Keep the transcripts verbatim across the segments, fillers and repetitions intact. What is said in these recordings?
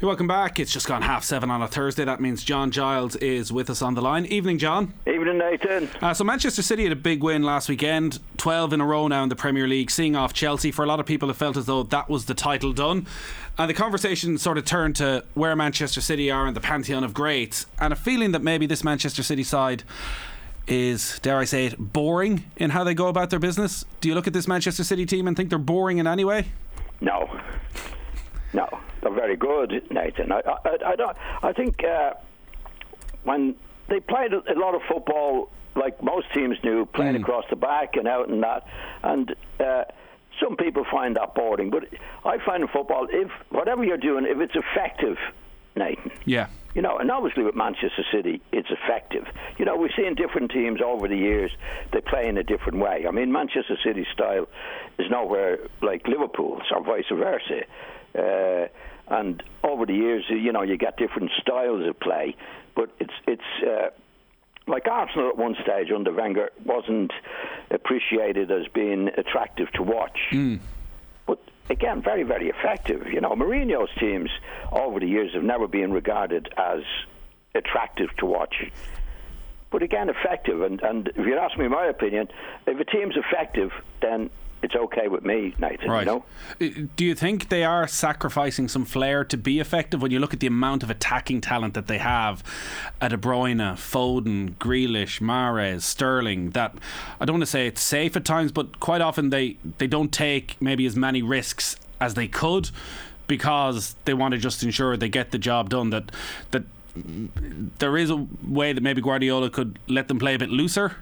Hey, welcome back. It's just gone half seven on a Thursday. That means John Giles is with us on the line. Evening, John. Evening, Nathan. Uh, so Manchester City had a big win last weekend, twelve in a row now in the Premier League, seeing off Chelsea. For a lot of people, it felt as though that was the title done. And the conversation sort of turned to where Manchester City are in the pantheon of greats, and a feeling that maybe this Manchester City side is, dare I say it, boring in how they go about their business. Do you look at this Manchester City team and think they're boring in any way? No. No. They're very good, Nathan. I, I, I don't. I think uh, when they played a lot of football, like most teams do, playing mm. across the back and out and that, and uh, some people find that boring. But I find in football, if whatever you're doing, if it's effective, Nathan. Yeah. You know, and obviously with Manchester City, it's effective. You know, we've seen different teams over the years that play in a different way. I mean, Manchester City's style is nowhere like Liverpool's or vice versa. Uh, and over the years, you know, you get different styles of play. But it's it's uh, like Arsenal at one stage under Wenger wasn't appreciated as being attractive to watch. Mm. But again, very, very effective. You know, Mourinho's teams over the years have never been regarded as attractive to watch. But again, effective. And, and if you ask me my opinion, if a team's effective, then it's okay with me, Nathan. Right. You know? Do you think they are sacrificing some flair to be effective when you look at the amount of attacking talent that they have? A De Bruyne, Foden, Grealish, Mahrez, Sterling, that I don't want to say it's safe at times, but quite often they, they don't take maybe as many risks as they could because they want to just ensure they get the job done. That that there is a way that maybe Guardiola could let them play a bit looser.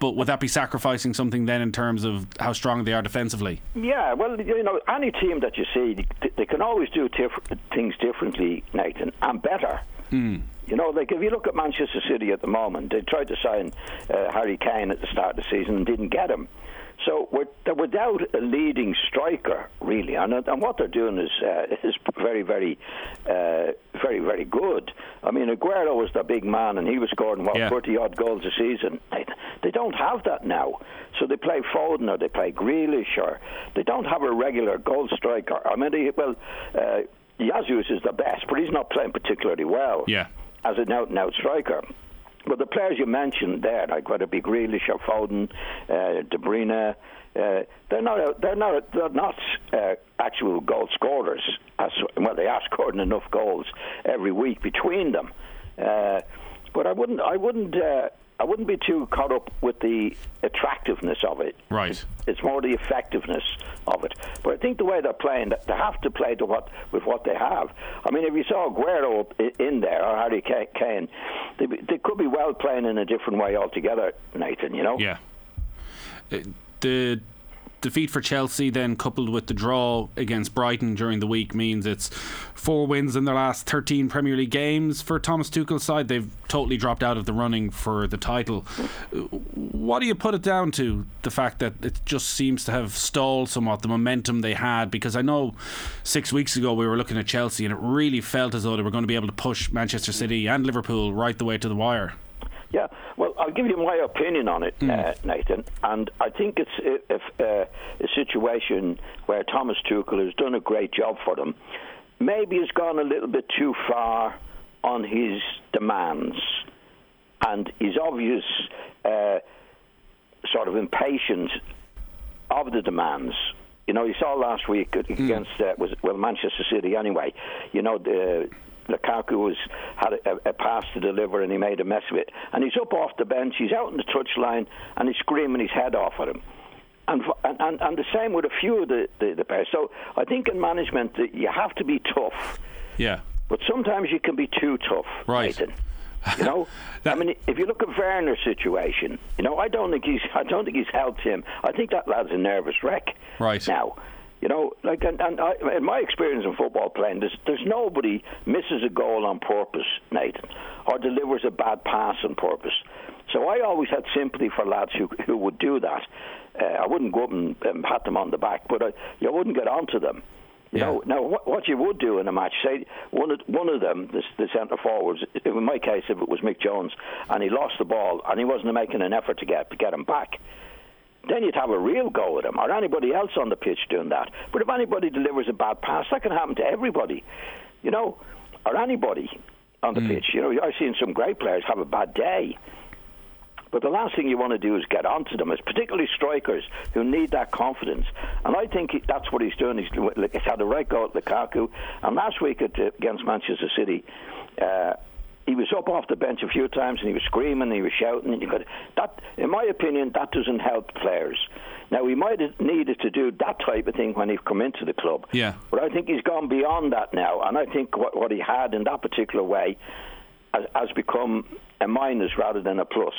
But would that be sacrificing something then in terms of how strong they are defensively? Yeah, well, you know, any team that you see, they can always do tif- things differently, Nathan, and better. Mm. You know, like if you look at Manchester City at the moment, they tried to sign uh, Harry Kane at the start of the season and didn't get him. So we're, they're without a leading striker, really, and, and what they're doing is uh, is very, very, uh, very, very good. I mean, Aguero was the big man, and he was scoring what yeah. thirty odd goals a season. They don't have that now, so they play Foden or they play Grealish, or they don't have a regular goal striker. I mean, they, well, uh, Yazus is the best, but he's not playing particularly well yeah. as an out-and-out striker. But the players you mentioned there, like whether it be Grealish or Foden, uh, De Bruyne, uh, they're not they're not they're not uh, actual goal scorers. As, well, they are scoring enough goals every week between them. Uh, but I wouldn't I wouldn't uh, I wouldn't be too caught up with the attractiveness of it. Right. It's more the effectiveness of it. But I think the way they're playing, they have to play to what with what they have. I mean, if you saw Aguero in there or Harry Kane, they, they could be well playing in a different way altogether, Nathan, you know? Yeah. The defeat for Chelsea then coupled with the draw against Brighton during the week means it's four wins in their last thirteen Premier League games for Thomas Tuchel's side. They've totally dropped out of the running for the title. What do you put it down to, the fact that it just seems to have stalled somewhat, the momentum they had? Because I know six weeks ago we were looking at Chelsea and it really felt as though they were going to be able to push Manchester City and Liverpool right the way to the wire. Yeah, well, I'll give you my opinion on it, mm. uh, Nathan. And I think it's a, a, a situation where Thomas Tuchel has done a great job for them. Maybe he's gone a little bit too far on his demands and his obvious uh, sort of impatience of the demands. You know, you saw last week against mm. uh, was well Manchester City anyway. You know the. Lukaku was, had a, a pass to deliver and he made a mess of it. And he's up off the bench, he's out in the touchline and he's screaming his head off at him. And and, and the same with a few of the, the, the players. So I think in management you have to be tough. Yeah. But sometimes you can be too tough. Right. Nathan. You know, I mean, if you look at Werner's situation, you know, I don't think he's I don't think he's helped him. I think that lad's a nervous wreck. Right. Now. You know, like, and, and I, in my experience in football playing, there's, there's nobody misses a goal on purpose, Nathan, or delivers a bad pass on purpose. So I always had sympathy for lads who who would do that. Uh, I wouldn't go up and, and pat them on the back, but I, you wouldn't get onto them. You yeah. know, now what, what you would do in a match, say one of, one of them, the, the centre forwards, in my case, if it was Mick Jones, and he lost the ball and he wasn't making an effort to get to get him back. Then you'd have a real go at him or anybody else on the pitch doing that. But if anybody delivers a bad pass, that can happen to everybody. you know, or anybody on the mm. pitch. You know, I've seen some great players have a bad day. But the last thing you want to do is get onto them, particularly strikers who need that confidence. And I think that's what he's doing. He's, he's had a right go at Lukaku. And last week at, against Manchester City, uh, he was up off the bench a few times and he was screaming, he was shouting. And you could, that, in my opinion, that doesn't help players. Now, he might have needed to do that type of thing when he'd come into the club. Yeah. But I think he's gone beyond that now. And I think what, what he had in that particular way has, has become a minus rather than a plus.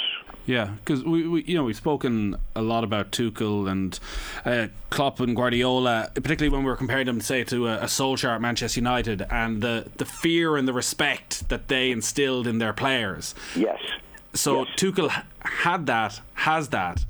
Yeah, because we, we, you know, we've spoken a lot about Tuchel and uh, Klopp and Guardiola, particularly when we were comparing them, say, to a, a Solskjaer at Manchester United, and the the fear and the respect that they instilled in their players. Yes. So yes. Tuchel had that, has that.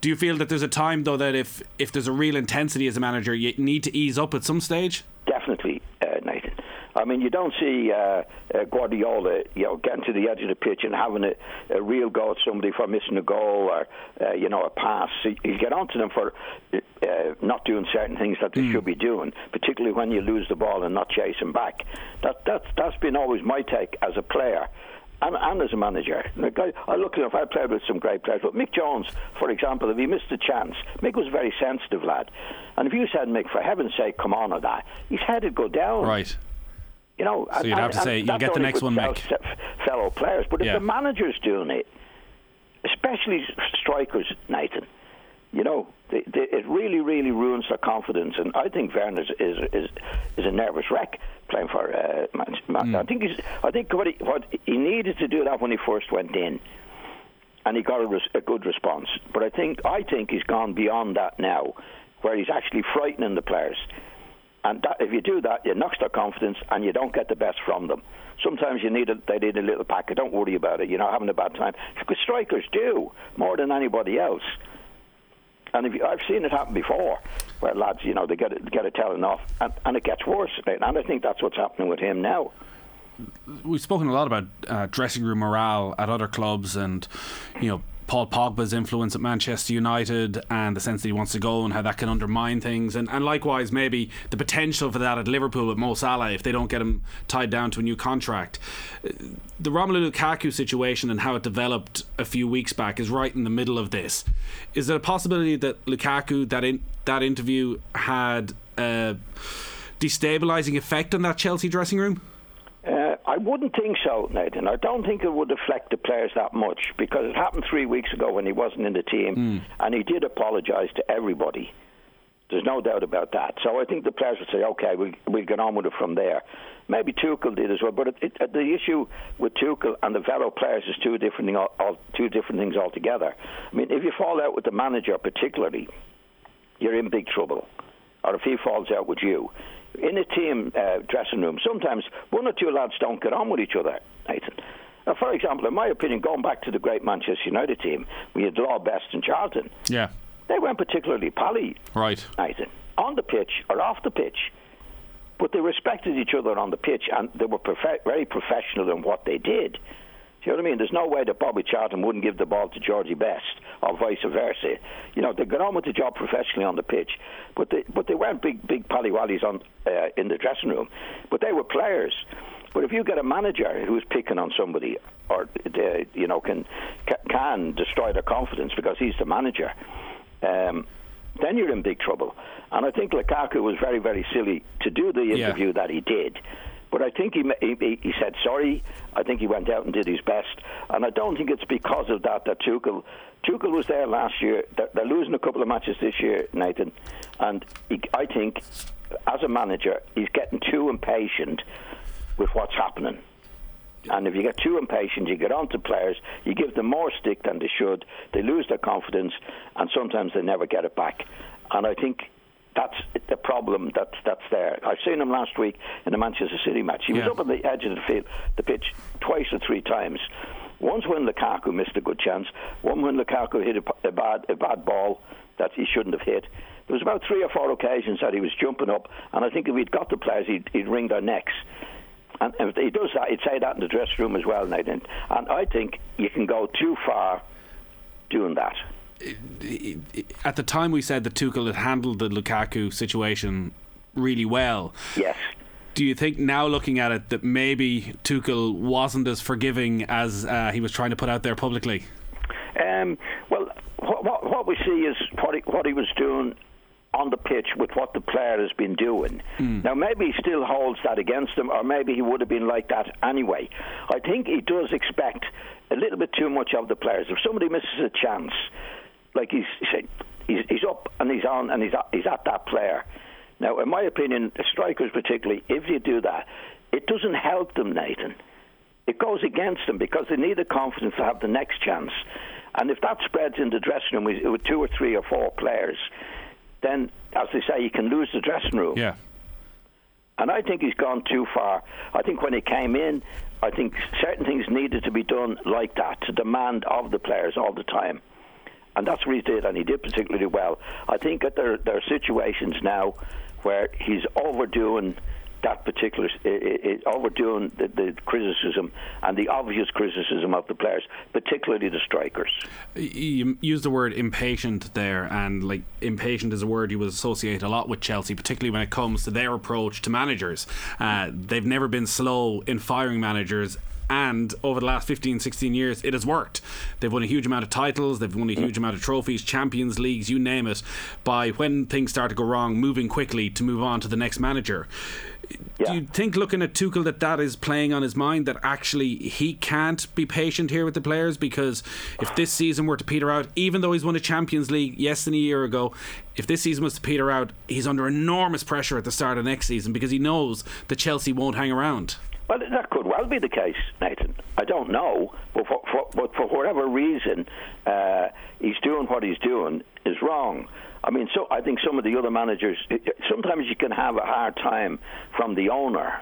Do you feel that there's a time though that if if there's a real intensity as a manager, you need to ease up at some stage? Definitely, uh, Nathan. I mean, you don't see uh, uh, Guardiola, you know, getting to the edge of the pitch and having a, a real go at somebody for missing a goal or, uh, you know, a pass. He'll get onto them for uh, not doing certain things that they mm. should be doing, particularly when you lose the ball and not chasing back. That that's that's been always my take as a player. And, and as a manager, like I, I look at if I played with some great players, but Mick Jones, for example, if he missed a chance, Mick was a very sensitive lad. And if you said, Mick, for heaven's sake, come on or that, his head would go down. Right. You know, so and, you'd have to say, you'll get the next one, Mick. Fellow players. But if yeah. the manager's doing it, especially strikers, Nathan, you know, they, they, it really, really ruins their confidence. And I think Werner is is is, is a nervous wreck playing for uh, Manchester. Mm. I think he's, I think what he, what he needed to do that when he first went in, and he got a, res, a good response. But I think I think he's gone beyond that now, where he's actually frightening the players. And that, if you do that, you knock their confidence and you don't get the best from them. Sometimes you need a, they need a little packet. Don't worry about it. You're not having a bad time. Because strikers do, more than anybody else. And if you, I've seen it happen before, where lads, you know, they get it, get a telling off and, and it gets worse. And I think that's what's happening with him now. We've spoken a lot about uh, dressing room morale at other clubs and, you know, Paul Pogba's influence at Manchester United and the sense that he wants to go and how that can undermine things, and, and likewise maybe the potential for that at Liverpool with Mo Salah if they don't get him tied down to a new contract. The Romelu Lukaku situation and how it developed a few weeks back is right in the middle of this. Is there a possibility that Lukaku, that in, that interview had a destabilising effect on that Chelsea dressing room? Uh, I wouldn't think so, Nathan. I don't think it would affect the players that much because it happened three weeks ago when he wasn't in the team mm. and he did apologise to everybody. There's no doubt about that. So I think the players would say, OK, we'll, we'll get on with it from there. Maybe Tuchel did as well, but it, it, the issue with Tuchel and the fellow players is two different, thing, all, all, two different things altogether. I mean, if you fall out with the manager particularly, you're in big trouble. Or if he falls out with you. In a team uh, dressing room, sometimes one or two lads don't get on with each other, Nathan. Now, for example, in my opinion, going back to the great Manchester United team, we had Georgie Best and Charlton. Yeah. They weren't particularly pally, right, Nathan, on the pitch or off the pitch. But they respected each other on the pitch and they were prof- very professional in what they did. Do you know what I mean? There's no way that Bobby Charlton wouldn't give the ball to Georgie Best or vice versa. You know, they got on with the job professionally on the pitch, but they, but they weren't big big pally-wallies on uh, in the dressing room. But they were players. But if you get a manager who's picking on somebody or, they, you know, can can destroy their confidence because he's the manager, um, then you're in big trouble. And I think Lukaku was very, very silly to do the interview yeah. that he did. But I think he, he he said sorry. I think he went out and did his best. And I don't think it's because of that that Tuchel... Tuchel was there last year. They're, they're losing a couple of matches this year, Nathan. And he, I think, as a manager, he's getting too impatient with what's happening. And if you get too impatient, you get on to players, you give them more stick than they should, they lose their confidence, and sometimes they never get it back. And I think... That's the problem that's, that's there. I've seen him last week in the Manchester City match. He was yeah. up on the edge of the field, the pitch, twice or three times. Once when Lukaku missed a good chance, one when Lukaku hit a, a, bad, a bad ball that he shouldn't have hit. There was about three or four occasions that he was jumping up, and I think if he'd got the players, he'd, he'd wring their necks. And if he does that, he'd say that in the dressing room as well, Nathan. And I think you can go too far doing that. At the time we said that Tuchel had handled the Lukaku situation really well. Yes. do you think now looking at it that maybe Tuchel wasn't as forgiving as uh, he was trying to put out there publicly? Um, well, what, what, what we see is what he, what he was doing on the pitch with what the player has been doing. Mm. Now, maybe he still holds that against him, or maybe he would have been like that anyway. I think he does expect a little bit too much of the players. If somebody misses a chance, like he's said, he's, he's up and he's on and he's at, he's at that player. Now, in my opinion, strikers particularly, if you do that, it doesn't help them, Nathan. It goes against them because they need the confidence to have the next chance. And if that spreads in the dressing room with, with two or three or four players, then, as they say, you can lose the dressing room. Yeah. And I think he's gone too far. I think when he came in, I think certain things needed to be done like that, to demand of the players all the time. And that's what he did, and he did particularly well. I think that there, there are situations now where he's overdoing that particular, it, it, overdoing the, the criticism and the obvious criticism of the players, particularly the strikers. You used the word impatient there, and like impatient is a word you will associate a lot with Chelsea, particularly when it comes to their approach to managers. Uh, they've never been slow in firing managers. And over the last fifteen, sixteen years, it has worked. They've won a huge amount of titles, they've won a huge amount of trophies, Champions Leagues, you name it, by when things start to go wrong, moving quickly to move on to the next manager. Yeah. Do you think, looking at Tuchel, that that is playing on his mind, that actually he can't be patient here with the players? Because if this season were to peter out, even though he's won a Champions League yes than a year ago, if this season was to peter out, he's under enormous pressure at the start of next season because he knows that Chelsea won't hang around. Well, that could well be the case, Nathan. I don't know, but for, for, but for whatever reason, uh, he's doing what he's doing is wrong. I mean, so I think some of the other managers, sometimes you can have a hard time from the owner,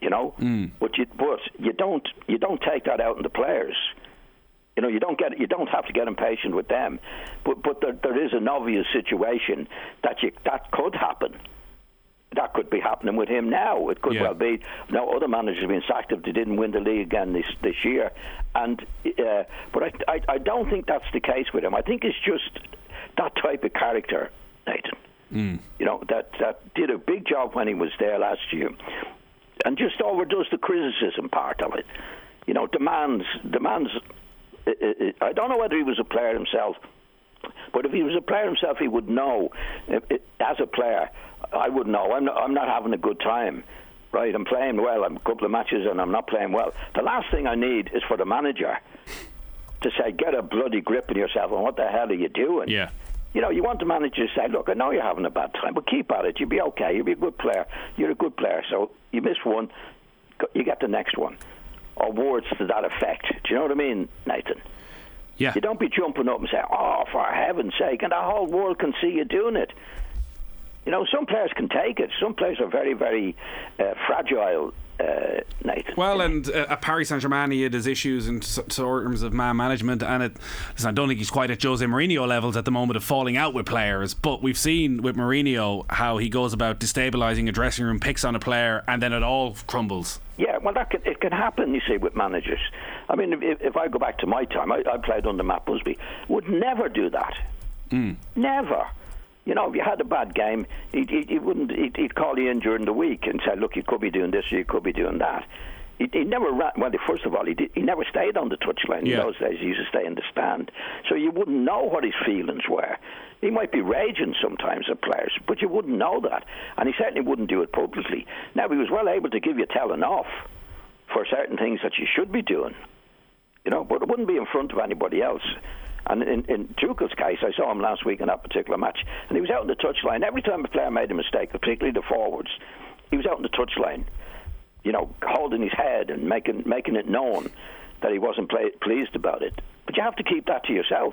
you know. Mm. But you, but you don't, you don't take that out on the players. You know, you don't get, you don't have to get impatient with them. But but there, there is an obvious situation that you, that could happen. That could be happening with him now. It could yeah. well be. Now, other managers have been sacked if they didn't win the league again this this year. And uh, but I, I I don't think that's the case with him. I think it's just that type of character, Nathan. Mm. You know, that that did a big job when he was there last year, and just overdoes the criticism part of it. You know, demands demands. I don't know whether he was a player himself. But if he was a player himself, he would know. As a player, I would know. I'm not, I'm not having a good time, right? I'm playing well. I'm a couple of matches and I'm not playing well. The last thing I need is for the manager to say, get a bloody grip on yourself and what the hell are you doing? Yeah. You know, you want the manager to say, look, I know you're having a bad time, but keep at it. You'll be okay. You'll be a good player. You're a good player. So you miss one, you get the next one. Or words to that effect. Do you know what I mean, Nathan? Yeah. You don't be jumping up and saying, oh, for heaven's sake, and the whole world can see you doing it. You know, some players can take it. Some players are very, very uh, fragile, uh, Nathan. Well, and uh, at Paris Saint-Germain, he had his issues in terms of man management, and it, I don't think he's quite at Jose Mourinho levels at the moment of falling out with players, but we've seen with Mourinho how he goes about destabilising a dressing room, picks on a player, and then it all crumbles. Yeah, well, that can, it can happen, you see, with managers. I mean, if, if I go back to my time, I, I played under Matt Busby, would never do that. Mm. Never. You know, if you had a bad game, he'd, he'd, he wouldn't, he'd, he'd call you in during the week and say, look, you could be doing this or you could be doing that. He, he never ran, well, first of all, he, did, he never stayed on the touchline. Yeah. In those days, he used to stay in the stand. So you wouldn't know what his feelings were. He might be raging sometimes at players, but you wouldn't know that. And he certainly wouldn't do it publicly. Now, he was well able to give you telling off for certain things that you should be doing, you know, but it wouldn't be in front of anybody else. And in, in Tuchel's case, I saw him last week in that particular match, and he was out on the touchline. Every time a player made a mistake, particularly the forwards, he was out on the touchline, you know, holding his head and making making it known that he wasn't play, pleased about it. But you have to keep that to yourself,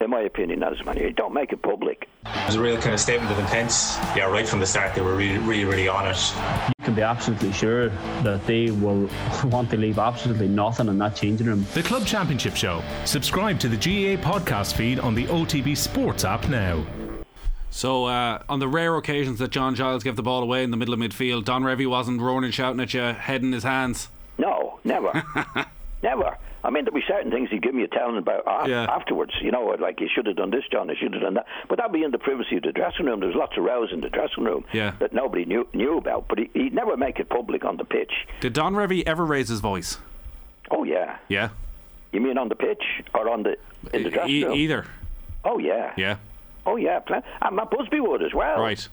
in my opinion, as a manager. Don't make it public. It was a real kind of statement of intents. Yeah, right from the start, they were really, really, really on it. You can be absolutely sure that they will want to leave absolutely nothing in that changing room. The Club Championship Show. Subscribe to the G A A podcast feed on the O T B Sports app now. So uh, on the rare occasions that John Giles gave the ball away in the middle of midfield, Don Revie wasn't roaring and shouting at you, head in his hands. No, never. Never. I mean, there'd be certain things he'd give me a telling about af- yeah. afterwards, you know, like, you should have done this, John, I should have done that. But that'd be in the privacy of the dressing room. There was lots of rows in the dressing room yeah. that nobody knew knew about, but he, he'd never make it public on the pitch. Did Don Revie ever raise his voice? Oh, yeah. Yeah? You mean on the pitch or on the in the dressing e- room? Either. Oh, yeah. Yeah. Oh, yeah. And Matt Busby would as well. Right.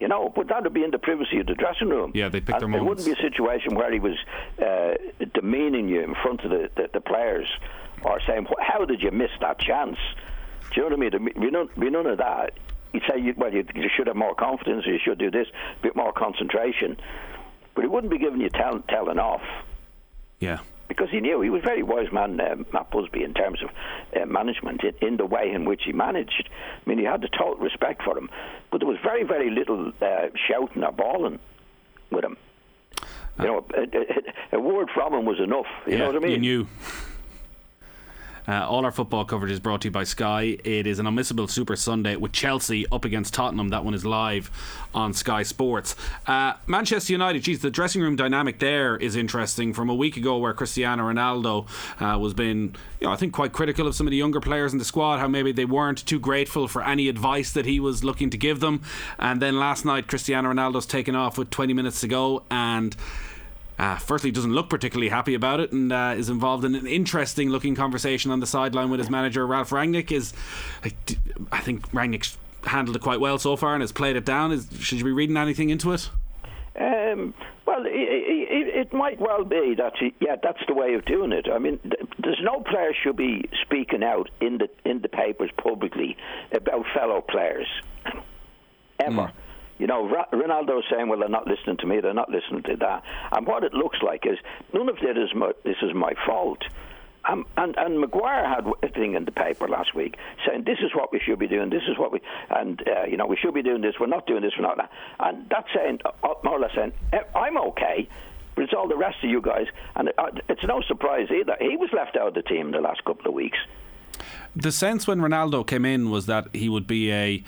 You know, but that would be in the privacy of the dressing room. Yeah, they picked their moments. It wouldn't be a situation where he was uh, demeaning you in front of the, the, the players or saying, how did you miss that chance? Do you know what I mean? We don't, we none of that. He'd say, you, well, you, you should have more confidence, you should do this, a bit more concentration. But he wouldn't be giving you tell, telling off. Yeah. Because he knew, he was a very wise man, uh, Matt Busby, in terms of uh, management, in, in the way in which he managed. I mean, he had the total respect for him, but there was very, very little uh, shouting or bawling with him. You know, a, a, a word from him was enough, you yeah, know what I mean? You knew. Uh, all our football coverage is brought to you by Sky. It is an unmissable Super Sunday with Chelsea up against Tottenham. That one is live on Sky Sports. uh, Manchester United, geez, the dressing room dynamic there is interesting from a week ago where Cristiano Ronaldo uh, was being, you know, I think quite critical of some of the younger players in the squad, how maybe they weren't too grateful for any advice that he was looking to give them. And then last night Cristiano Ronaldo's taken off with twenty minutes to go, and Uh, firstly, doesn't look particularly happy about it, and uh, is involved in an interesting looking conversation on the sideline with his manager Ralph Rangnick. Is I, I think Rangnick's handled it quite well so far and has played it down. Is, should you be reading anything into it? Um, well, it, it, it might well be that he, yeah, that's the way of doing it. I mean, there's no player should be speaking out in the in the papers publicly about fellow players ever. Mm. You know, Ronaldo's saying, well, they're not listening to me, they're not listening to that. And what it looks like is, none of this is my, this is my fault. Um, and, and Maguire had a thing in the paper last week saying, this is what we should be doing, this is what we... And, uh, you know, we should be doing this, we're not doing this, we're not that. And that's saying, more or less saying, I'm okay, but it's all the rest of you guys. And it's no surprise either. He was left out of the team the last couple of weeks. The sense when Ronaldo came in was that he would be a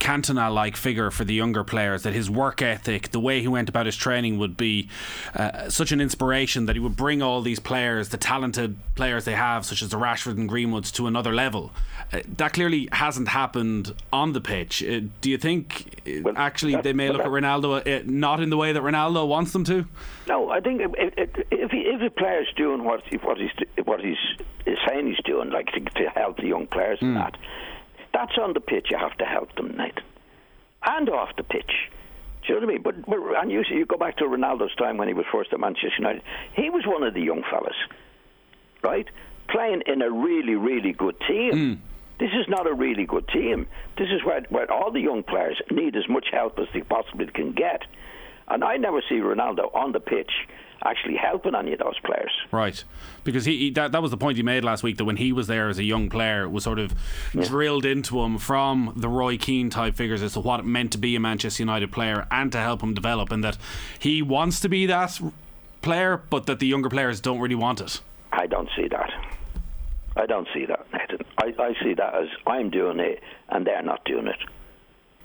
Cantona-like figure for the younger players, that his work ethic, the way he went about his training would be uh, such an inspiration that he would bring all these players, the talented players they have, such as the Rashford and Greenwoods, to another level. Uh, that clearly hasn't happened on the pitch. Uh, do you think well, actually they may look at Ronaldo uh, not in the way that Ronaldo wants them to? No, I think if, if, if, he, if a player's doing what, what, he's, what he's saying he's doing, like to, to help the young players mm. and that, that's on the pitch. You have to help them, Nathan. And off the pitch. Do you know what I mean? But, but and you, you go back to Ronaldo's time when he was first at Manchester United. He was one of the young fellas, right? Playing in a really, really good team. Mm. This is not a really good team. This is where, where all the young players need as much help as they possibly can get. And I never see Ronaldo on the pitch actually helping any of those players. Right. Because he, he that, that was the point he made last week, that when he was there as a young player, it was sort of yeah. drilled into him from the Roy Keane type figures as to what it meant to be a Manchester United player and to help him develop, and that he wants to be that player, but that the younger players don't really want it. I don't see that. I don't see that, Nathan. I, I see that as I'm doing it and they're not doing it.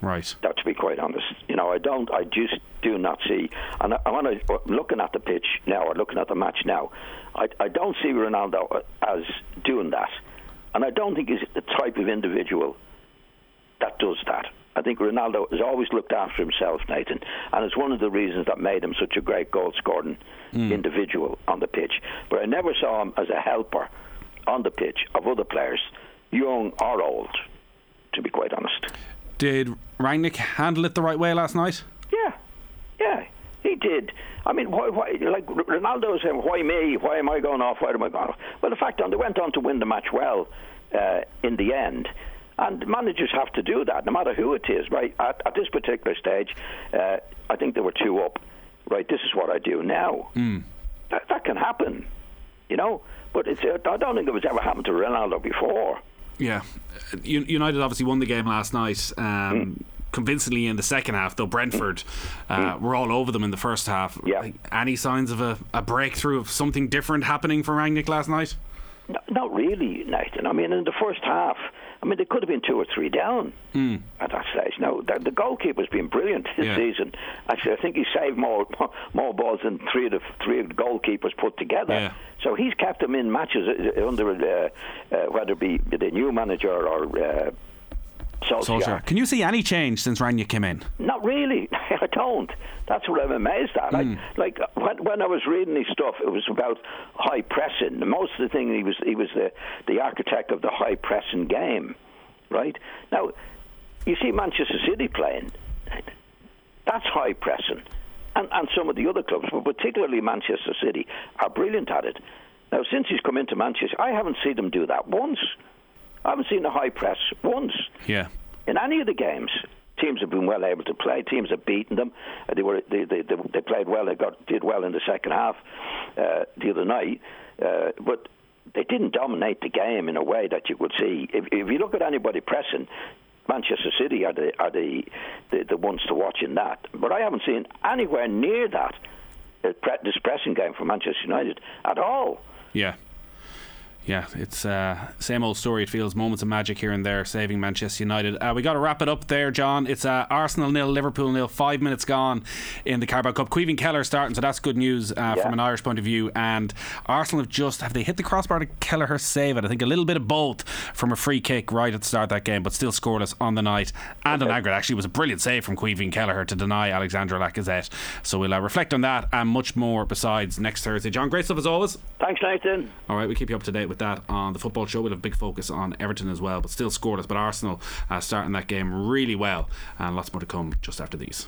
Right. That, to be quite honest, you know, I don't, I just do not see, and I, when I'm looking at the pitch now or looking at the match now, I, I don't see Ronaldo as doing that, and I don't think he's the type of individual that does that. I think Ronaldo has always looked after himself, Nathan, and it's one of the reasons that made him such a great goal-scoring mm. individual on the pitch. But I never saw him as a helper on the pitch of other players, young or old, to be quite honest. Did Rangnick handle it the right way last night? Yeah, yeah, he did. I mean, why, why, like Ronaldo was saying, why me? Why am I going off? Why am I going off? Well, the fact on, they went on to win the match well uh, in the end. And managers have to do that, no matter who it is, right? At, at this particular stage, uh, I think they were two up, right? This is what I do now. Mm. That, that can happen, you know? But it's, I don't think it was ever happened to Ronaldo before. Yeah, United obviously won the game last night um, mm. convincingly in the second half, though Brentford uh, mm. were all over them in the first half. Yeah. Like, any signs of a, a breakthrough, of something different happening for Rangnick last night? No, not really, Nathan. I mean, in the first half, I mean, they could have been two or three down mm. at that stage. Now, the, the goalkeeper's been brilliant this yeah. season. Actually, I think he saved more more balls than three of the three of the goalkeepers put together. Yeah. So he's kept them in matches under uh, uh, whether it be the new manager or. Uh, Solskjaer. Solskjaer. Can you see any change since Rangnick came in? Not really. I don't. That's what I'm amazed at. Mm. I, like when, when I was reading his stuff, it was about high pressing. Most of the thing he was he was the, the architect of the high pressing game, right? Now you see Manchester City playing. That's high pressing, and and some of the other clubs, but particularly Manchester City, are brilliant at it. Now since he's come into Manchester, I haven't seen them do that once. I haven't seen a high press once. Yeah. In any of the games, teams have been well able to play. Teams have beaten them. They were they they, they, they played well. They got did well in the second half uh, the other night. Uh, but they didn't dominate the game in a way that you could see. If, if you look at anybody pressing, Manchester City are the are the, the the ones to watch in that. But I haven't seen anywhere near that uh, pre- this pressing game for Manchester United at all. Yeah. Yeah, it's uh, same old story. It feels moments of magic here and there, saving Manchester United. Uh, we got to wrap it up there, John. It's uh, Arsenal nil, Liverpool nil. Five minutes gone in the Carabao Cup. Cuevin Kelleher starting, so that's good news uh, yeah. from an Irish point of view. And Arsenal have just have they hit the crossbar? Did Kelleher save it? I think a little bit of both from a free kick right at the start of that game, but still scoreless on the night. And okay. on aggregate, actually, it was a brilliant save from Cuevin Kelleher to deny Alexandre Lacazette. So we'll uh, reflect on that and much more besides next Thursday. John, great stuff as always. Thanks, Nathan. All right, we keep you up to date with that on the football show. We'll have a big focus on Everton as well, but still scoreless. But Arsenal uh, starting that game really well, and lots more to come just after these.